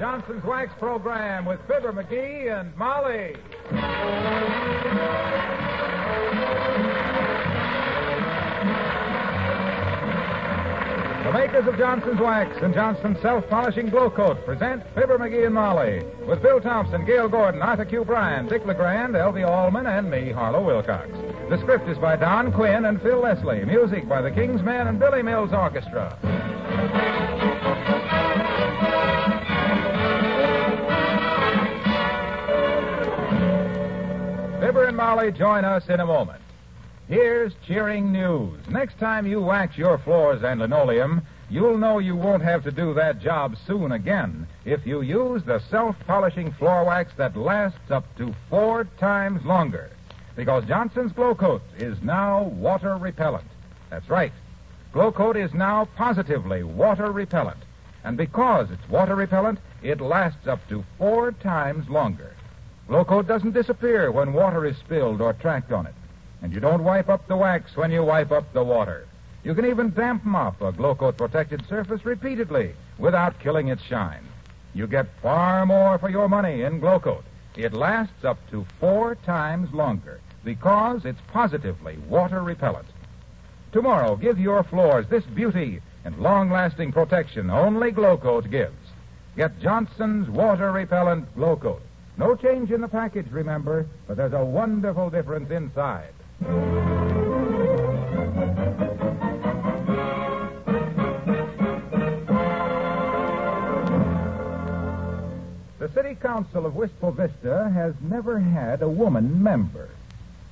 Johnson's Wax program with Fibber McGee and Molly. The makers of Johnson's Wax and Johnson's Self-Polishing Glo-Coat present Fibber McGee and Molly with Bill Thompson, Gail Gordon, Arthur Q. Bryan, Dick LeGrand, Elvie Allman, and me, Harlow Wilcox. The script is by Don Quinn and Phil Leslie. Music by the Kingsmen and Billy Mills Orchestra. Fibber and Molly join us in a moment. Here's cheering news. Next time you wax your floors and linoleum, you'll know you won't have to do that job soon again if you use the self-polishing floor wax that lasts up to 4 times longer. Because Johnson's Glo-Coat is now water repellent. That's right. Glo-Coat is now positively water repellent. And because it's water repellent, it lasts up to 4 times longer. Glo-Coat doesn't disappear when water is spilled or tracked on it. And you don't wipe up the wax when you wipe up the water. You can even damp mop a Glo-Coat protected surface repeatedly without killing its shine. You get far more for your money in Glo-Coat. It lasts up to 4 times longer because it's positively water repellent. Tomorrow, give your floors this beauty and long-lasting protection only Glo-Coat gives. Get Johnson's Water Repellent Glo-Coat. No change in the package, remember, but there's a wonderful difference inside. The City Council of Wistful Vista has never had a woman member.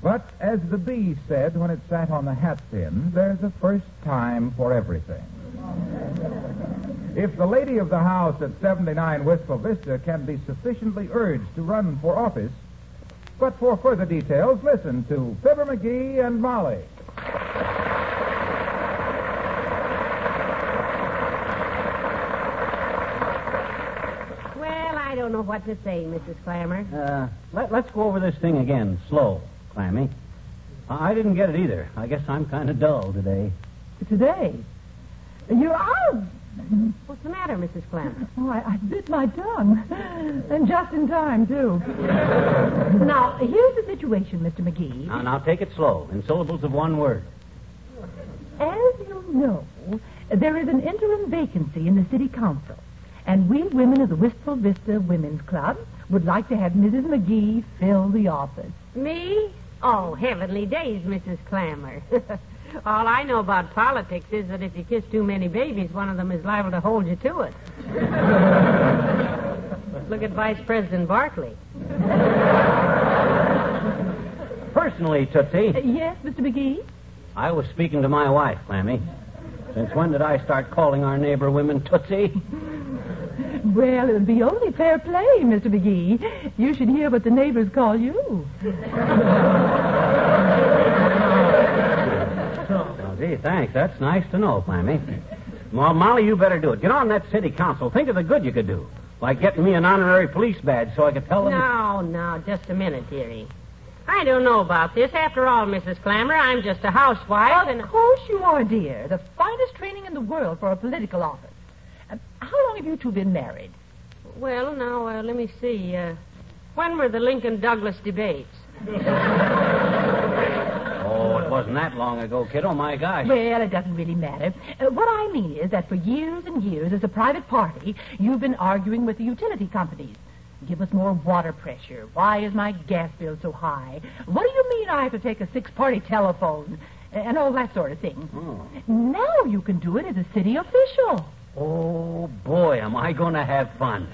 But as the bee said when it sat on the hat pin, there's a first time for everything. If the lady of the house at 79 Wistful Vista can be sufficiently urged to run for office, but for further details, listen to Fibber McGee and Molly. Well, I don't know what to say, Mrs. Clammer. Let's go over this thing again, slow, Clammy. I didn't get it either. I guess I'm kind of dull today. Today? You're out! What's the matter, Mrs. Clammer? Oh, I bit my tongue. And just in time, too. Now, here's the situation, Mr. McGee. Now, take it slow, in syllables of one word. As you know, there is an interim vacancy in the city council. And we women of the Wistful Vista Women's Club would like to have Mrs. McGee fill the office. Me? Oh, heavenly days, Mrs. Clammer. All I know about politics is that if you kiss too many babies, one of them is liable to hold you to it. Look at Vice President Barkley. Personally, Tootsie. Yes, Mr. McGee? I was speaking to my wife, Clammy. Since when did I start calling our neighbor women Tootsie? Well, it would be only fair play, Mr. McGee. You should hear what the neighbors call you. Gee, thanks. That's nice to know, Clammy. Well, Molly, you better do it. Get on that city council. Think of the good you could do. Like getting me an honorary police badge so I could tell them... No, just a minute, dearie. I don't know about this. After all, Mrs. Clammer, I'm just a housewife and... Of course you are, dear. The finest training in the world for a political office. How long have you two been married? Well, now, let me see. When were the Lincoln-Douglas debates? Oh, it wasn't that long ago, kid. Oh, my gosh. Well, it doesn't really matter. What I mean is that for years and years, as a private party, you've been arguing with the utility companies. Give us more water pressure. Why is my gas bill so high? What do you mean I have to take a six-party telephone? And all that sort of thing. Oh. Now you can do it as a city official. Oh, boy, am I going to have fun.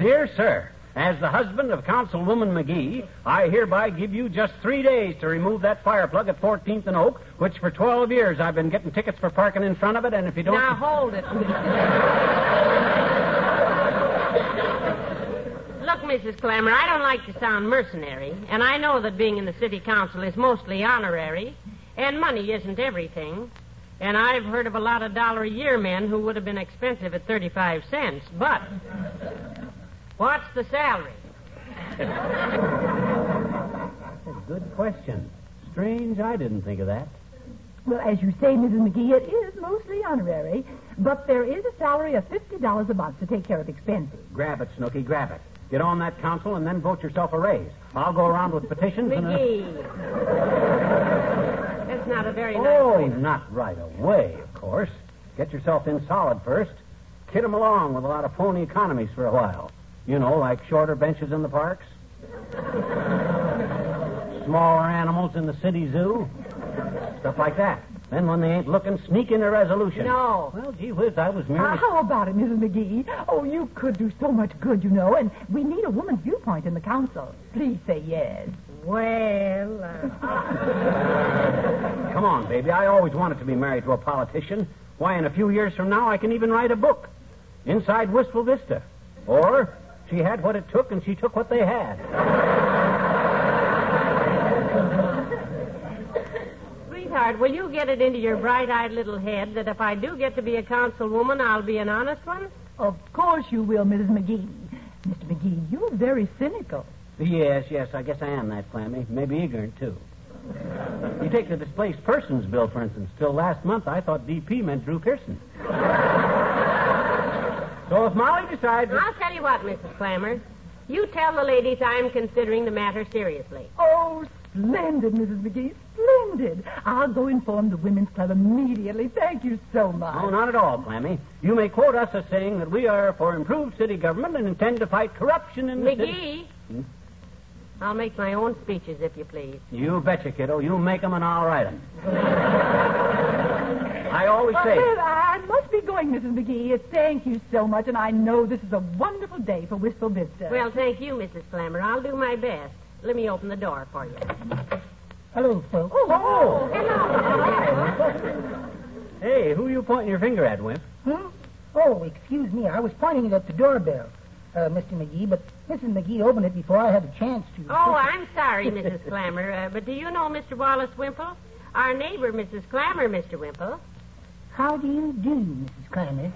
Dear sir, as the husband of Councilwoman McGee, I hereby give you just 3 days to remove that fire plug at 14th and Oak, which for 12 years I've been getting tickets for parking in front of it, and if you don't... Now, hold it. Look, Mrs. Clammer, I don't like to sound mercenary, and I know that being in the city council is mostly honorary, and money isn't everything... And I've heard of a lot of dollar-a-year men who would have been expensive at 35 cents. But what's the salary? That's a good question. Strange, I didn't think of that. Well, as you say, Mrs. McGee, it is mostly honorary. But there is a salary of $50 a month to take care of expenses. Grab it, Snooky, grab it. Get on that council and then vote yourself a raise. I'll go around with petitions McGee. Not a very nice way. Not right away, of course. Get yourself in solid first. Kid them along with a lot of phony economies for a while. You know, like shorter benches in the parks. Smaller animals in the city zoo. Stuff like that. Then when they ain't looking, sneak in a resolution. No. Well, gee whiz, I was merely... How about it, Mrs. McGee? Oh, you could do so much good, you know, and we need a woman's viewpoint in the council. Please say yes. Well, Come on, baby. I always wanted to be married to a politician. Why, in a few years from now, I can even write a book. Inside Wistful Vista. Or, she had what it took and she took what they had. Sweetheart, will you get it into your bright-eyed little head that if I do get to be a councilwoman, I'll be an honest one? Of course you will, Mrs. McGee. Mr. McGee, you're very cynical. Yes, I guess I am that, Clammy. Maybe ignorant, too. You take the displaced persons bill, for instance. Till last month, I thought DP meant Drew Pearson. So if Molly decides... I'll tell you what, Mrs. Clammer. You tell the ladies I'm considering the matter seriously. Oh, splendid, Mrs. McGee, splendid. I'll go inform the Women's Club immediately. Thank you so much. Oh, not at all, Clammy. You may quote us as saying that we are for improved city government and intend to fight corruption in the city... McGee... I'll make my own speeches, if you please. You betcha, kiddo. You make them and I'll write them. I always say... Well, I must be going, Mrs. McGee. Thank you so much, and I know this is a wonderful day for Wistful Vista. Well, thank you, Mrs. Clammer. I'll do my best. Let me open the door for you. Hello, folks. Oh! Hello. Hey, who are you pointing your finger at, Wimp? Hmm? Oh, excuse me. I was pointing it at the doorbell. Mr. McGee, but Mrs. McGee opened it before I had a chance to... Oh, I'm sorry, Mrs. Clammer, but do you know Mr. Wallace Wimple? Our neighbor, Mrs. Clammer, Mr. Wimple. How do you do, Mrs. Clammer?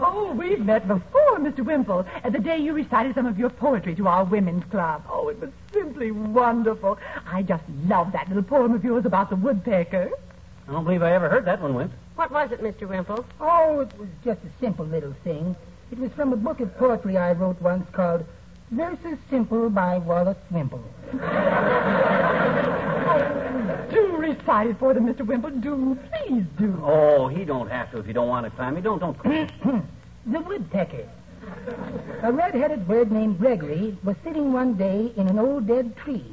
Oh, we've met before, Mr. Wimple, the day you recited some of your poetry to our women's club. Oh, it was simply wonderful. I just love that little poem of yours about the woodpecker. I don't believe I ever heard that one, Wimp. What was it, Mr. Wimple? Oh, it was just a simple little thing. It was from a book of poetry I wrote once called Verses Simple by Wallace Wimple. Oh, do recite it for them, Mr. Wimple. Do, please do. Oh, he don't have to if you don't want it, Clammy. Don't. The woodpecker. A red-headed bird named Gregory was sitting one day in an old dead tree,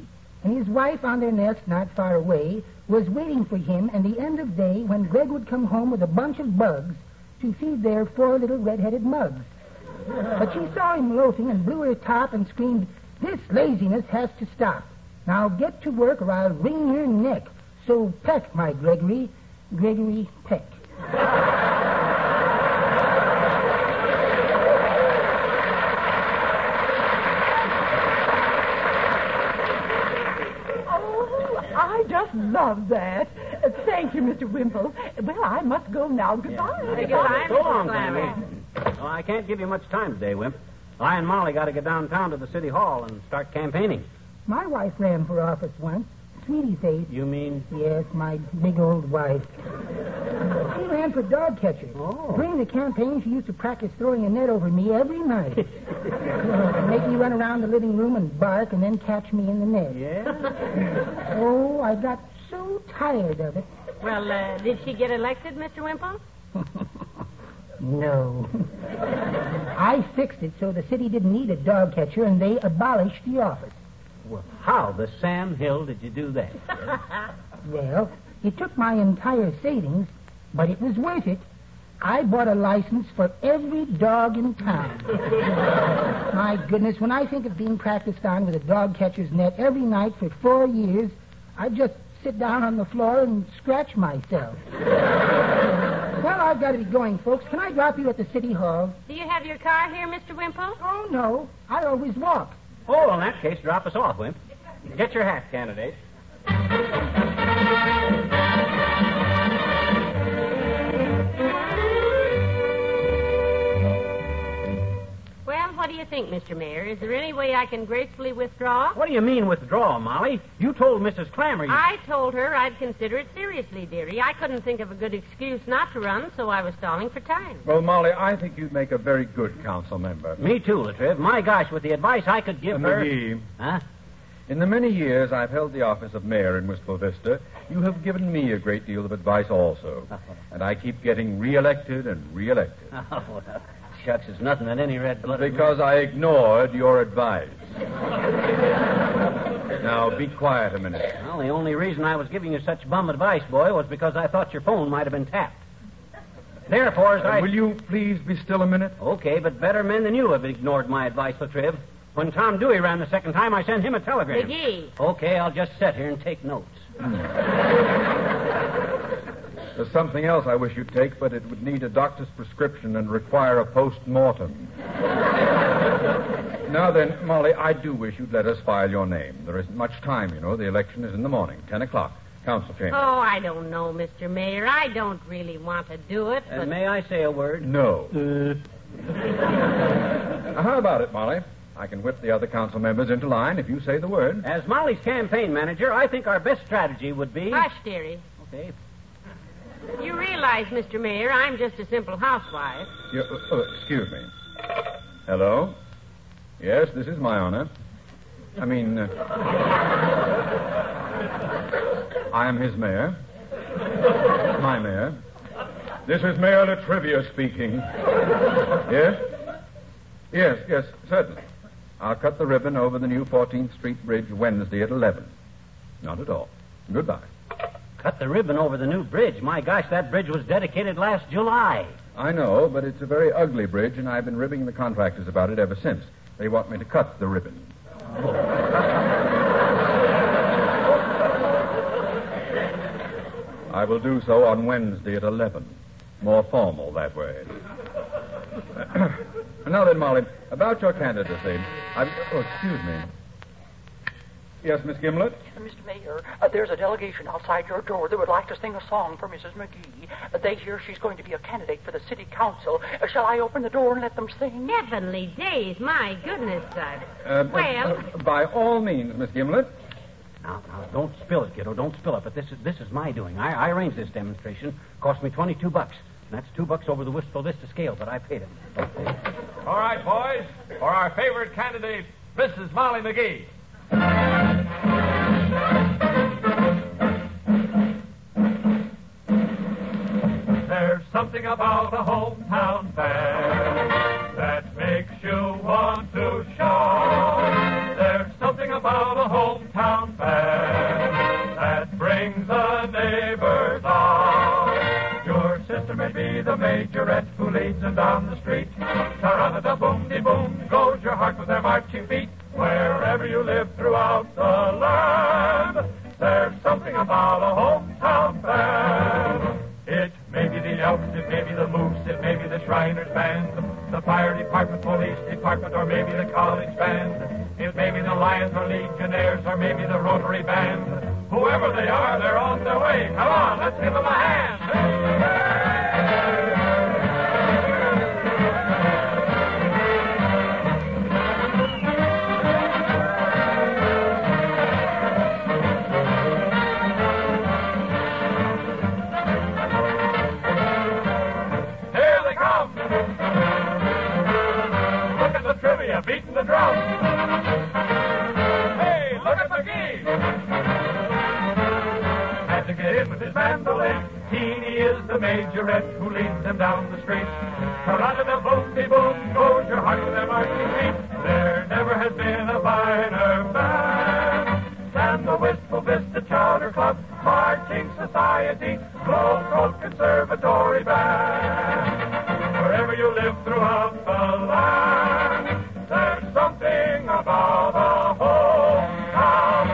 and his wife on their nest not far away was waiting for him and the end of day when Greg would come home with a bunch of bugs to feed their four little red-headed mugs. But she saw him loafing and blew her top and screamed, "This laziness has to stop. Now get to work or I'll wring your neck. So peck, my Gregory. Gregory, peck." Oh, I just love that. Say, Thank you, Mr. Wimple. Well, I must go now. Goodbye. Yeah, goodbye. So long, Sammy. Well, I can't give you much time today, Wimp. I and Molly got to get downtown to the city hall and start campaigning. My wife ran for office once. Sweetie face. You mean? Yes, my big old wife. She ran for dog catcher. Oh. During the campaign, she used to practice throwing a net over me every night. Make me run around the living room and bark and then catch me in the net. Yeah? Oh, I got so tired of it. Well, did she get elected, Mr. Wimple? No. I fixed it so the city didn't need a dog catcher, and they abolished the office. Well, how the Sam Hill did you do that? Well, it took my entire savings, but it was worth it. I bought a license for every dog in town. My goodness, when I think of being practiced on with a dog catcher's net every night for 4 years, I just sit down on the floor and scratch myself. Well, I've got to be going, folks. Can I drop you at the city hall? Do you have your car here, Mr. Wimple? Oh, no. I always walk. Oh, well, in that case, drop us off, Wimp. Get your hat, candidate. Well, what do you think, Mr. Mayor? Is there any way I can gracefully withdraw? What do you mean, withdraw, Molly? You told Mrs. Clammer you... I told her I'd consider it seriously, dearie. I couldn't think of a good excuse not to run, so I was stalling for time. Well, Molly, I think you'd make a very good council member. Me too, Latriv. My gosh, with the advice I could give her... McGee. Huh? In the many years I've held the office of mayor in Wistful Vista, you have given me a great deal of advice also. And I keep getting reelected and reelected. Oh, well, shucks, it's nothing that any red-blooded... Because I ignored your advice. Now, be quiet a minute. Well, the only reason I was giving you such bum advice, boy, was because I thought your phone might have been tapped. Therefore, as I... Will you please be still a minute? Okay, but better men than you have ignored my advice, Latriv. When Tom Dewey ran the second time, I sent him a telegram. McGee. Okay, I'll just sit here and take notes. There's something else I wish you'd take, but it would need a doctor's prescription and require a post-mortem. Now then, Molly, I do wish you'd let us file your name. There isn't much time, you know. The election is in the morning, 10 o'clock. Council chamber. Oh, I don't know, Mr. Mayor. I don't really want to do it, but... And may I say a word? No. Now, how about it, Molly? I can whip the other council members into line if you say the word. As Molly's campaign manager, I think our best strategy would be... Hush, dearie. Okay. You realize, Mr. Mayor, I'm just a simple housewife. Excuse me. Hello? Yes, this is my honor. I mean... I am his mayor. My mayor. This is Mayor La Trivia speaking. Yes? Yes, certainly. I'll cut the ribbon over the new 14th Street Bridge Wednesday at 11. Not at all. Goodbye. Cut the ribbon over the new bridge? My gosh, that bridge was dedicated last July. I know, but it's a very ugly bridge, and I've been ribbing the contractors about it ever since. They want me to cut the ribbon. Oh. I will do so on Wednesday at 11. More formal that way. Now then, Molly, about your candidacy. Excuse me. Yes, Miss Gimlet? Mr. Mayor, there's a delegation outside your door that would like to sing a song for Mrs. McGee. They hear she's going to be a candidate for the city council. Shall I open the door and let them sing? Heavenly days, my goodness, Doug. By all means, Miss Gimlet. Now, don't spill it, kiddo. Don't spill it, but this is my doing. I arranged this demonstration. Cost me $22. That's $2 over the Wistful Vista scale, but I paid him. All right, boys, for our favorite candidate, Mrs. Molly McGee. There's something about a hometown fair that makes you want to shout. There's something about a hometown fair that brings the neighbors out. May be the majorette who leads them down the street. Ta-ra-da-da, boom-de-boom, goes your heart with their marching feet. Wherever you live throughout the land, there's something about a hometown fair. It may be the Elks, it may be the Moose, it may be the Shriners' Band. the fire department, police department, or maybe the college band. It may be the Lions or Legionnaires or maybe the Rotary Band. Whoever they are, they're on their way. Come on, let's give them a hand. Here they come. Look at La Trivia beating the drum. Mandolin. Teeny is the majorette who leads them down the street. Tarada-da-boom-de-boom goes your heart to their marching feet. There never has been a finer band than the Wistful Vista Chowder Club Marching Society Glo-Coat Conservatory Band. Wherever you live throughout the land, there's something about a whole town.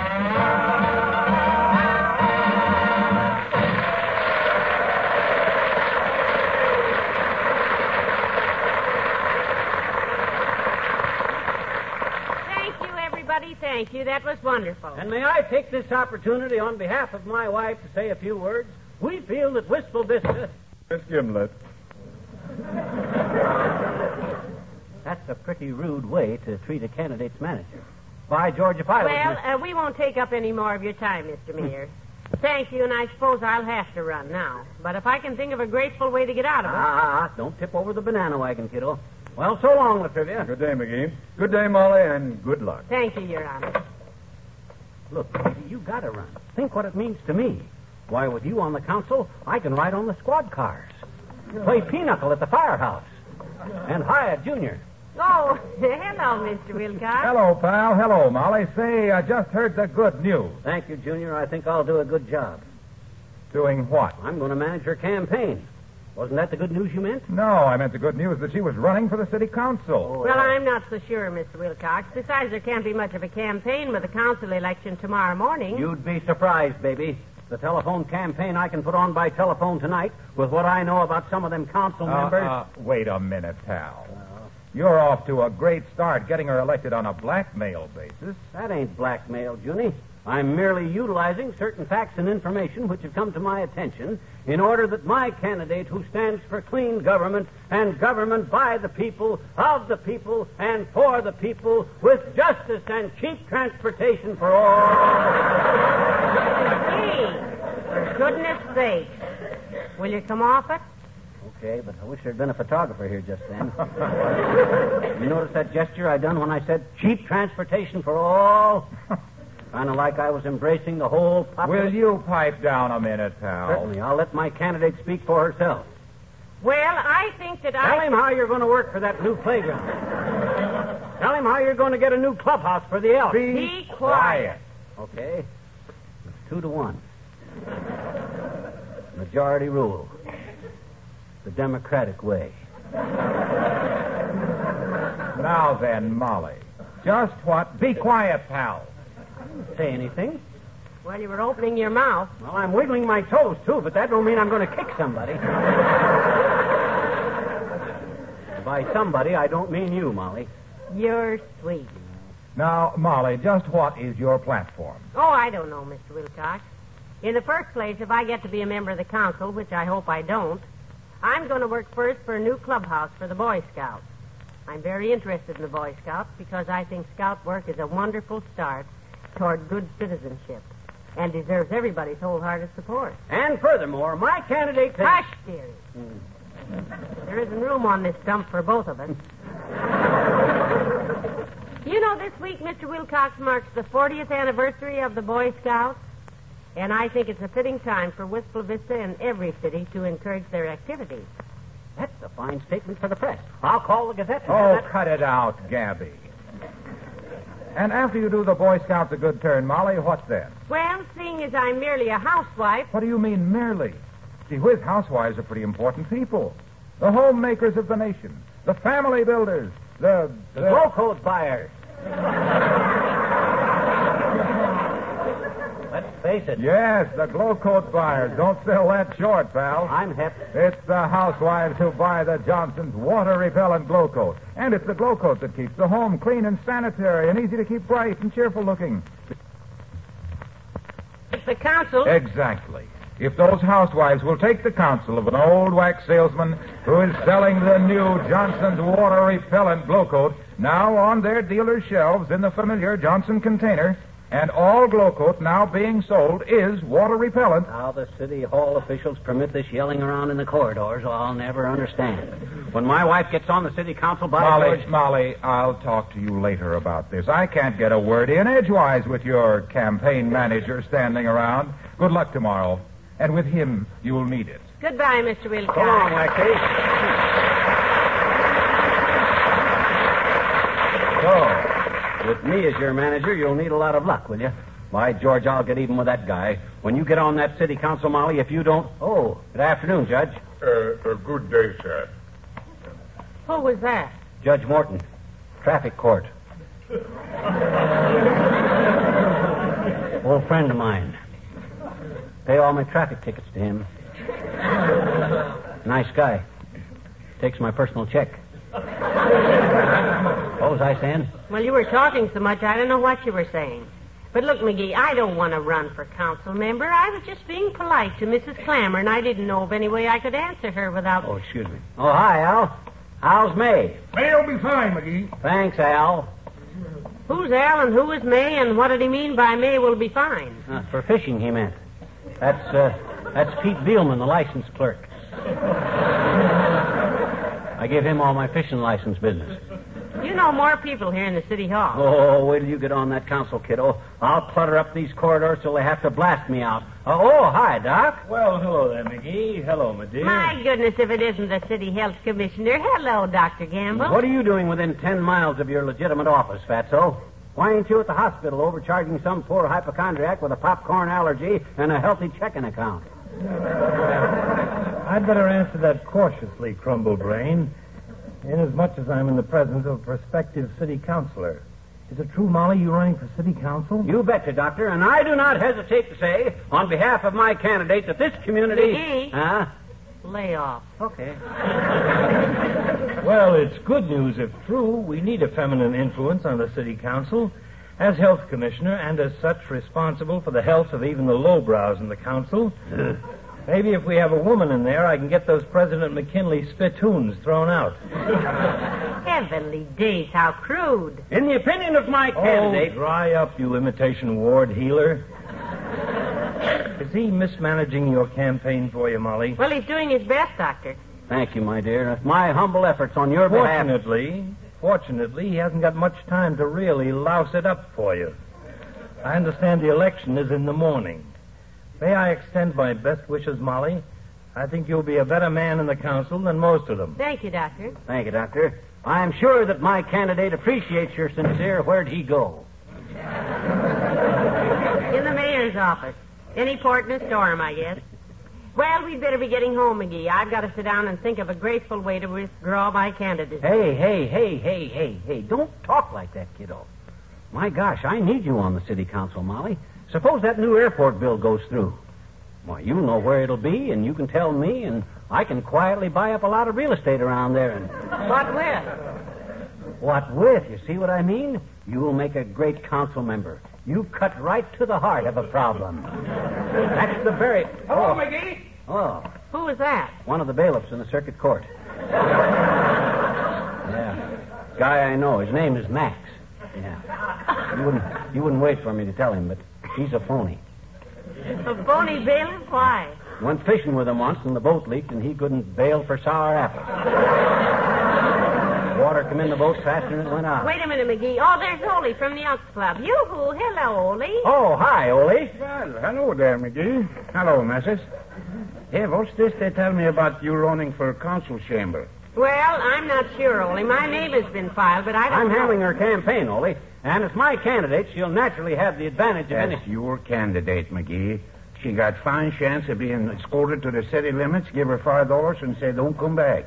Thank you. That was wonderful. And may I take this opportunity on behalf of my wife to say a few words? We feel that Wistful Vista... Miss Gimlet. That's a pretty rude way to treat a candidate's manager. By George, if I was... Well, we won't take up any more of your time, Mr. Mayor. Thank you, and I suppose I'll have to run now. But if I can think of a graceful way to get out of it... Don't tip over the banana wagon, kiddo. Well, so long, La Trivia. Good day, McGee. Good day, Molly, and good luck. Thank you, Your Honor. Look, you gotta run. Think what it means to me. Why, with you on the council, I can ride on the squad cars, play pinochle at the firehouse, and hire Junior. Oh, hello, Mr. Wilcox. Hello, pal. Hello, Molly. Say, I just heard the good news. Thank you, Junior. I think I'll do a good job. Doing what? I'm going to manage her campaign. Wasn't that the good news you meant? No, I meant the good news that she was running for the city council. Well, I'm not so sure, Mr. Wilcox. Besides, there can't be much of a campaign with the council election tomorrow morning. You'd be surprised, baby. The telephone campaign I can put on by telephone tonight with what I know about some of them council members... Wait a minute, pal. You're off to a great start getting her elected on a blackmail basis. That ain't blackmail, Junie. I'm merely utilizing certain facts and information which have come to my attention in order that my candidate, who stands for clean government and government by the people, of the people, and for the people, with justice and cheap transportation for all... Gee, for goodness sake. Will you come off it? Okay, but I wish there'd been a photographer here just then. You notice that gesture I done when I said cheap transportation for all? Kind of like I was embracing the whole population. Will you pipe down a minute, pal? Certainly. I'll let my candidate speak for herself. Well, I think that I... Tell him how you're going to work for that new playground. Tell him how you're going to get a new clubhouse for the elk. Be quiet. Okay. It's 2-1. Majority rule. The democratic way. Now then, Molly. Just what... Be quiet, pal. Say anything. Well, you were opening your mouth. Well, I'm wiggling my toes, too, but that don't mean I'm going to kick somebody. By somebody, I don't mean you, Molly. You're sweet. Now, Molly, just what is your platform? Oh, I don't know, Mr. Wilcox. In the first place, if I get to be a member of the council, which I hope I don't, I'm going to work first for a new clubhouse for the Boy Scouts. I'm very interested in the Boy Scouts because I think scout work is a wonderful start toward good citizenship and deserves everybody's wholehearted support. And furthermore, my candidate... Hush, dearie. There isn't room on this dump for both of us. You know, this week, Mr. Wilcox, marks the 40th anniversary of the Boy Scouts, and I think it's a fitting time for Wistful Vista and every city to encourage their activities. That's a fine statement for the press. I'll call the Gazette. Oh, cut it out, Gabby. And after you do the Boy Scouts a good turn, Molly, what then? Well, seeing as I'm merely a housewife... What do you mean, merely? Gee whiz, housewives are pretty important people. The homemakers of the nation. The family builders. The Glo-Coat buyers. Let's face it. Yes, the Glo-Coat buyers. Don't sell that short, pal. I'm hip. It's the housewives who buy the Johnson's water-repellent Glo-Coat. And it's the Glo-Coat that keeps the home clean and sanitary and easy to keep bright and cheerful looking. It's the council. Exactly. If those housewives will take the counsel of an old wax salesman who is selling the new Johnson's water-repellent Glo-Coat, now on their dealer's shelves in the familiar Johnson container, and all Glo-Coat now being sold is water-repellent. How the city hall officials permit this yelling around in the corridors, I'll never understand. When my wife gets on the city council by Molly, I'll talk to you later about this. I can't get a word in edgewise with your campaign manager standing around. Good luck tomorrow. And with him, you'll need it. Goodbye, Mr. Wilcox. Come on, Lacey. So, with me as your manager, you'll need a lot of luck, will you? By George, I'll get even with that guy. When you get on that city council, Molly, if you don't... Oh, good afternoon, Judge. Good day, sir. Who was that? Judge Morton, traffic court. Old friend of mine. Pay all my traffic tickets to him. Nice guy. Takes my personal check. What was I saying? Well, you were talking so much, I don't know what you were saying. But look, McGee, I don't want to run for council member. I was just being polite to Mrs. Clammer, and I didn't know of any way I could answer her without... Oh, excuse me. Oh, hi, Al. Al's May. May'll be fine, McGee. Thanks, Al. Who's Al and who is May, and what did he mean by May will be fine? For fishing, he meant. That's Pete Beelman, the license clerk. I give him all my fishing license business. You know more people here in the city hall. Oh, wait till you get on that council, kiddo. I'll clutter up these corridors till they have to blast me out. Hi, Doc. Well, hello there, McGee. Hello, my dear. My goodness, if it isn't the city health commissioner. Hello, Dr. Gamble. What are you doing within 10 miles of your legitimate office, Fatso? Why ain't you at the hospital overcharging some poor hypochondriac with a popcorn allergy and a healthy checking account? I'd better answer that cautiously, Crumble Brain, inasmuch as I'm in the presence of a prospective city councilor. Is it true, Molly, you're running for city council? You betcha, Doctor, and I do not hesitate to say, on behalf of my candidate, that this community... McGee. Huh? Lay off. Okay. Well, it's good news if true. We need a feminine influence on the city council. As health commissioner, and as such responsible for the health of even the lowbrows in the council. Maybe if we have a woman in there, I can get those President McKinley spittoons thrown out. Heavenly days, how crude. In the opinion of my candidate... Oh, dry up, you imitation ward healer. Is he mismanaging your campaign for you, Molly? Well, he's doing his best, Doctor. Thank you, my dear. That's my humble efforts on your behalf. Fortunately, he hasn't got much time to really louse it up for you. I understand the election is in the morning. May I extend my best wishes, Molly? I think you'll be a better man in the council than most of them. Thank you, Doctor. Thank you, Doctor. I am sure that my candidate appreciates your sincere where'd he go. In the mayor's office. Any port in a storm, I guess. Well, we'd better be getting home, McGee. I've got to sit down and think of a graceful way to withdraw my candidacy. Hey. Don't talk like that, kiddo. My gosh, I need you on the city council, Molly. Suppose that new airport bill goes through. Why, you know where it'll be, and you can tell me, and I can quietly buy up a lot of real estate around there. And What with? You see what I mean? You'll make a great council member. You cut right to the heart of a problem. That's the very... Hello, McGee. Oh. Who was that? One of the bailiffs in the circuit court. Yeah. Guy I know. His name is Max. Yeah. You wouldn't wait for me to tell him, but he's a phony. A phony bailiff? Why? Went fishing with him once, and the boat leaked, and he couldn't bail for sour apples. Water come in the boat faster than it went out. Wait a minute, McGee. Oh, there's Ollie from the Ox Club. Yoo-hoo. Hello, Ollie. Oh, hi, Ollie. Well, hello there, McGee. Hello, Mrs. Hey, what's this they tell me about you running for council chamber? Well, I'm not sure, Ollie. My name has been filed, but I don't... I'm handling her campaign, Ollie. And as my candidate, she'll naturally have the advantage of... That's your candidate, McGee. She got fine chance of being escorted to the city limits, give her $5 and say, don't come back.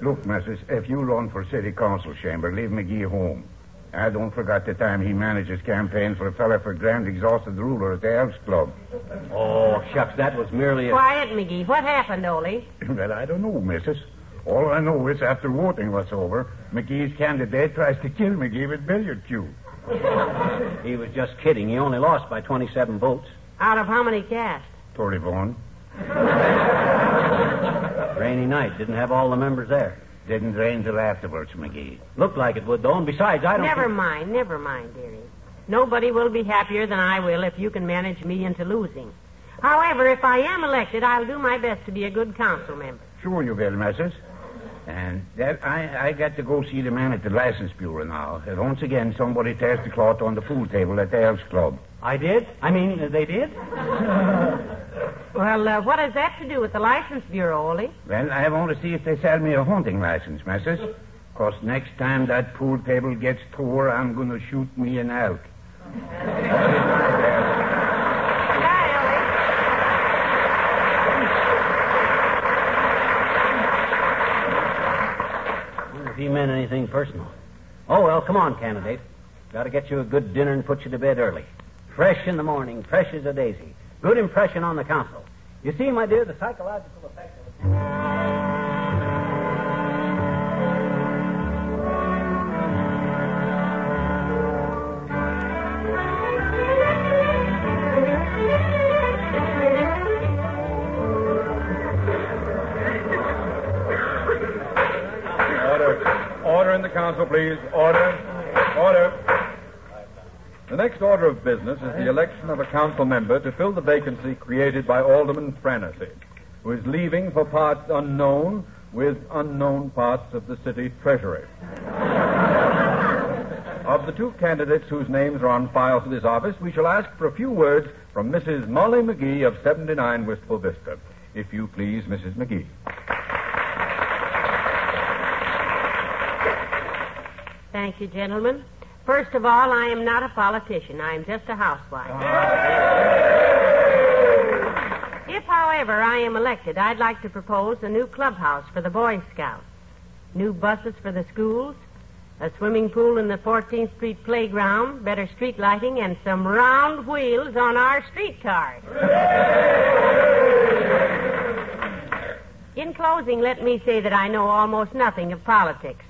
Look, Mrs., if you run for city council chamber, leave McGee home. I don't forget the time he managed his campaign for a fella for grand exhausted ruler at the Elks Club. Oh, shucks, that was merely a... Quiet, McGee. What happened, Ollie? Well, I don't know, missus. All I know is after voting was over, McGee's candidate tries to kill McGee with billiard cue. He was just kidding. He only lost by 27 votes. Out of how many cast? 31. Rainy night. Didn't have all the members there. Didn't rain till afterwards, McGee. Looked like it would, though, and besides, I don't... Never mind, dearie. Nobody will be happier than I will if you can manage me into losing. However, if I am elected, I'll do my best to be a good council member. Sure you will, missus. And that I got to go see the man at the license bureau now. And once again, somebody tears the cloth on the pool table at the Elks Club. I did? I mean, they did? Well, what does that to do with the license bureau, Ollie? Well, I want to see if they sell me a hunting license, missus. Because next time that pool table gets tore, I'm going to shoot me an elk. Bye, Ollie. I wonder if he meant anything personal. Oh, well, come on, candidate. Got to get you a good dinner and put you to bed early. Fresh in the morning, fresh as a daisy. Good impression on the council. You see, my dear, the psychological effect of it. Order in the council, please. Order. The next order of business is the election of a council member to fill the vacancy created by Alderman Franesy, who is leaving for parts unknown with unknown parts of the city treasury. Of the two candidates whose names are on file for this office, we shall ask for a few words from Mrs. Molly McGee of 79 Wistful Vista. If you please, Mrs. McGee. Thank you, gentlemen. First of all, I am not a politician. I am just a housewife. If, however, I am elected, I'd like to propose a new clubhouse for the Boy Scouts, new buses for the schools, a swimming pool in the 14th Street playground, better street lighting, and some round wheels on our streetcars. In closing, let me say that I know almost nothing of politics,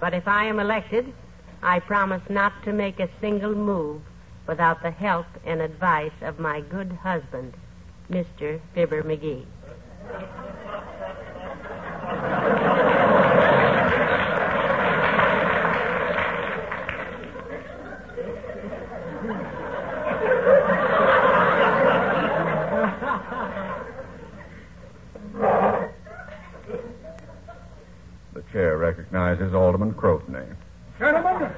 but if I am elected, I promise not to make a single move without the help and advice of my good husband, Mr. Fibber McGee. The chair recognizes Alderman Croatney. Gentlemen,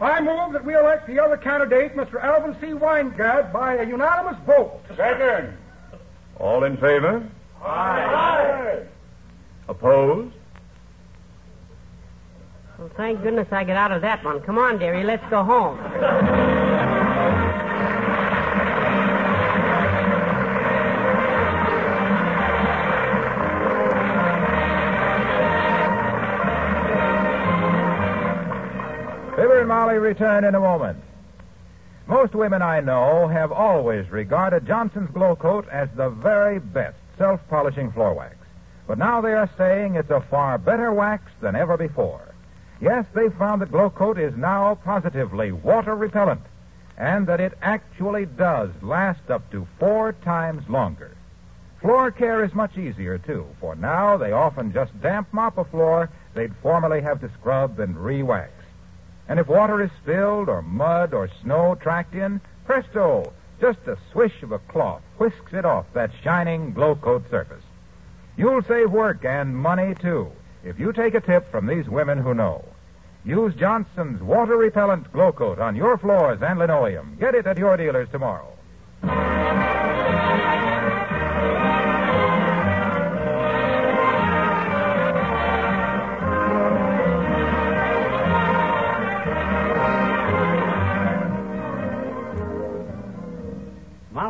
I move that we elect the other candidate, Mr. Alvin C. Weingard, by a unanimous vote. Second. All in favor? Aye. Opposed? Well, thank goodness I get out of that one. Come on, dearie, let's go home. Molly return in a moment. Most women I know have always regarded Johnson's Glo-Coat as the very best self-polishing floor wax. But now they are saying it's a far better wax than ever before. Yes, they've found that Glo-Coat is now positively water-repellent and that it actually does last up to 4 times longer. Floor care is much easier, too, for now they often just damp mop a floor they'd formerly have to scrub and re-wax. And if water is spilled or mud or snow tracked in, presto, just a swish of a cloth whisks it off that shining Glo-Coat surface. You'll save work and money, too, if you take a tip from these women who know. Use Johnson's water-repellent Glo-Coat on your floors and linoleum. Get it at your dealers tomorrow.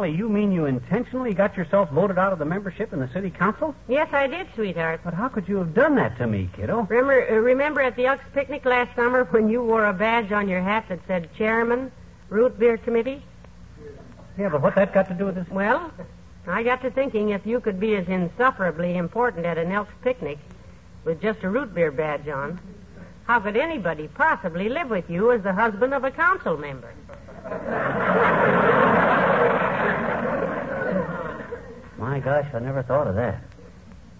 You mean you intend intentionally got yourself voted out of the membership in the city council? Yes, I did, sweetheart. But how could you have done that to me, kiddo? Remember at the Ucks picnic last summer when you wore a badge on your hat that said Chairman, Root Beer Committee? Yeah, but what that got to do with this? Well, I got to thinking if you could be as insufferably important at an Elks picnic with just a root beer badge on, how could anybody possibly live with you as the husband of a council member? My gosh, I never thought of that.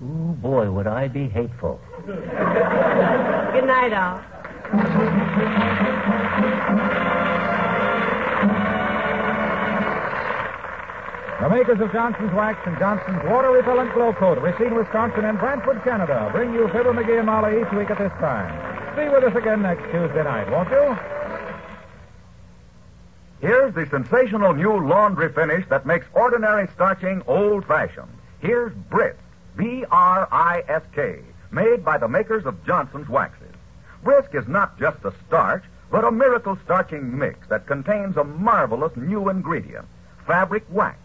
Ooh, boy, would I be hateful. Good night, all. The makers of Johnson's Wax and Johnson's water-repellent Glo-Coat, Racine, Wisconsin, and Brantford, Canada, bring you Fibber McGee and Molly each week at this time. Be with us again next Tuesday night, won't you? Here's the sensational new laundry finish that makes ordinary starching old-fashioned. Here's Brisk, B-R-I-S-K, made by the makers of Johnson's Waxes. Brisk is not just a starch, but a miracle starching mix that contains a marvelous new ingredient, fabric wax.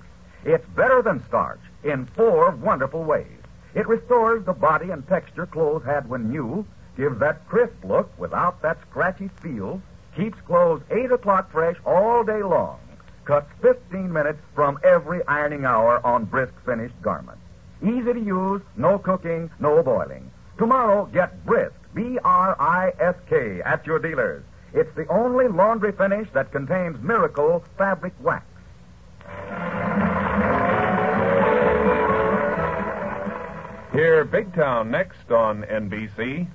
It's better than starch in four wonderful ways. It restores the body and texture clothes had when new, gives that crisp look without that scratchy feel, keeps clothes 8 o'clock fresh all day long, cuts 15 minutes from every ironing hour on Brisk finished garments. Easy to use, no cooking, no boiling. Tomorrow, get Brisk, B-R-I-S-K, at your dealers. It's the only laundry finish that contains miracle fabric wax. Hear Big Town next on NBC.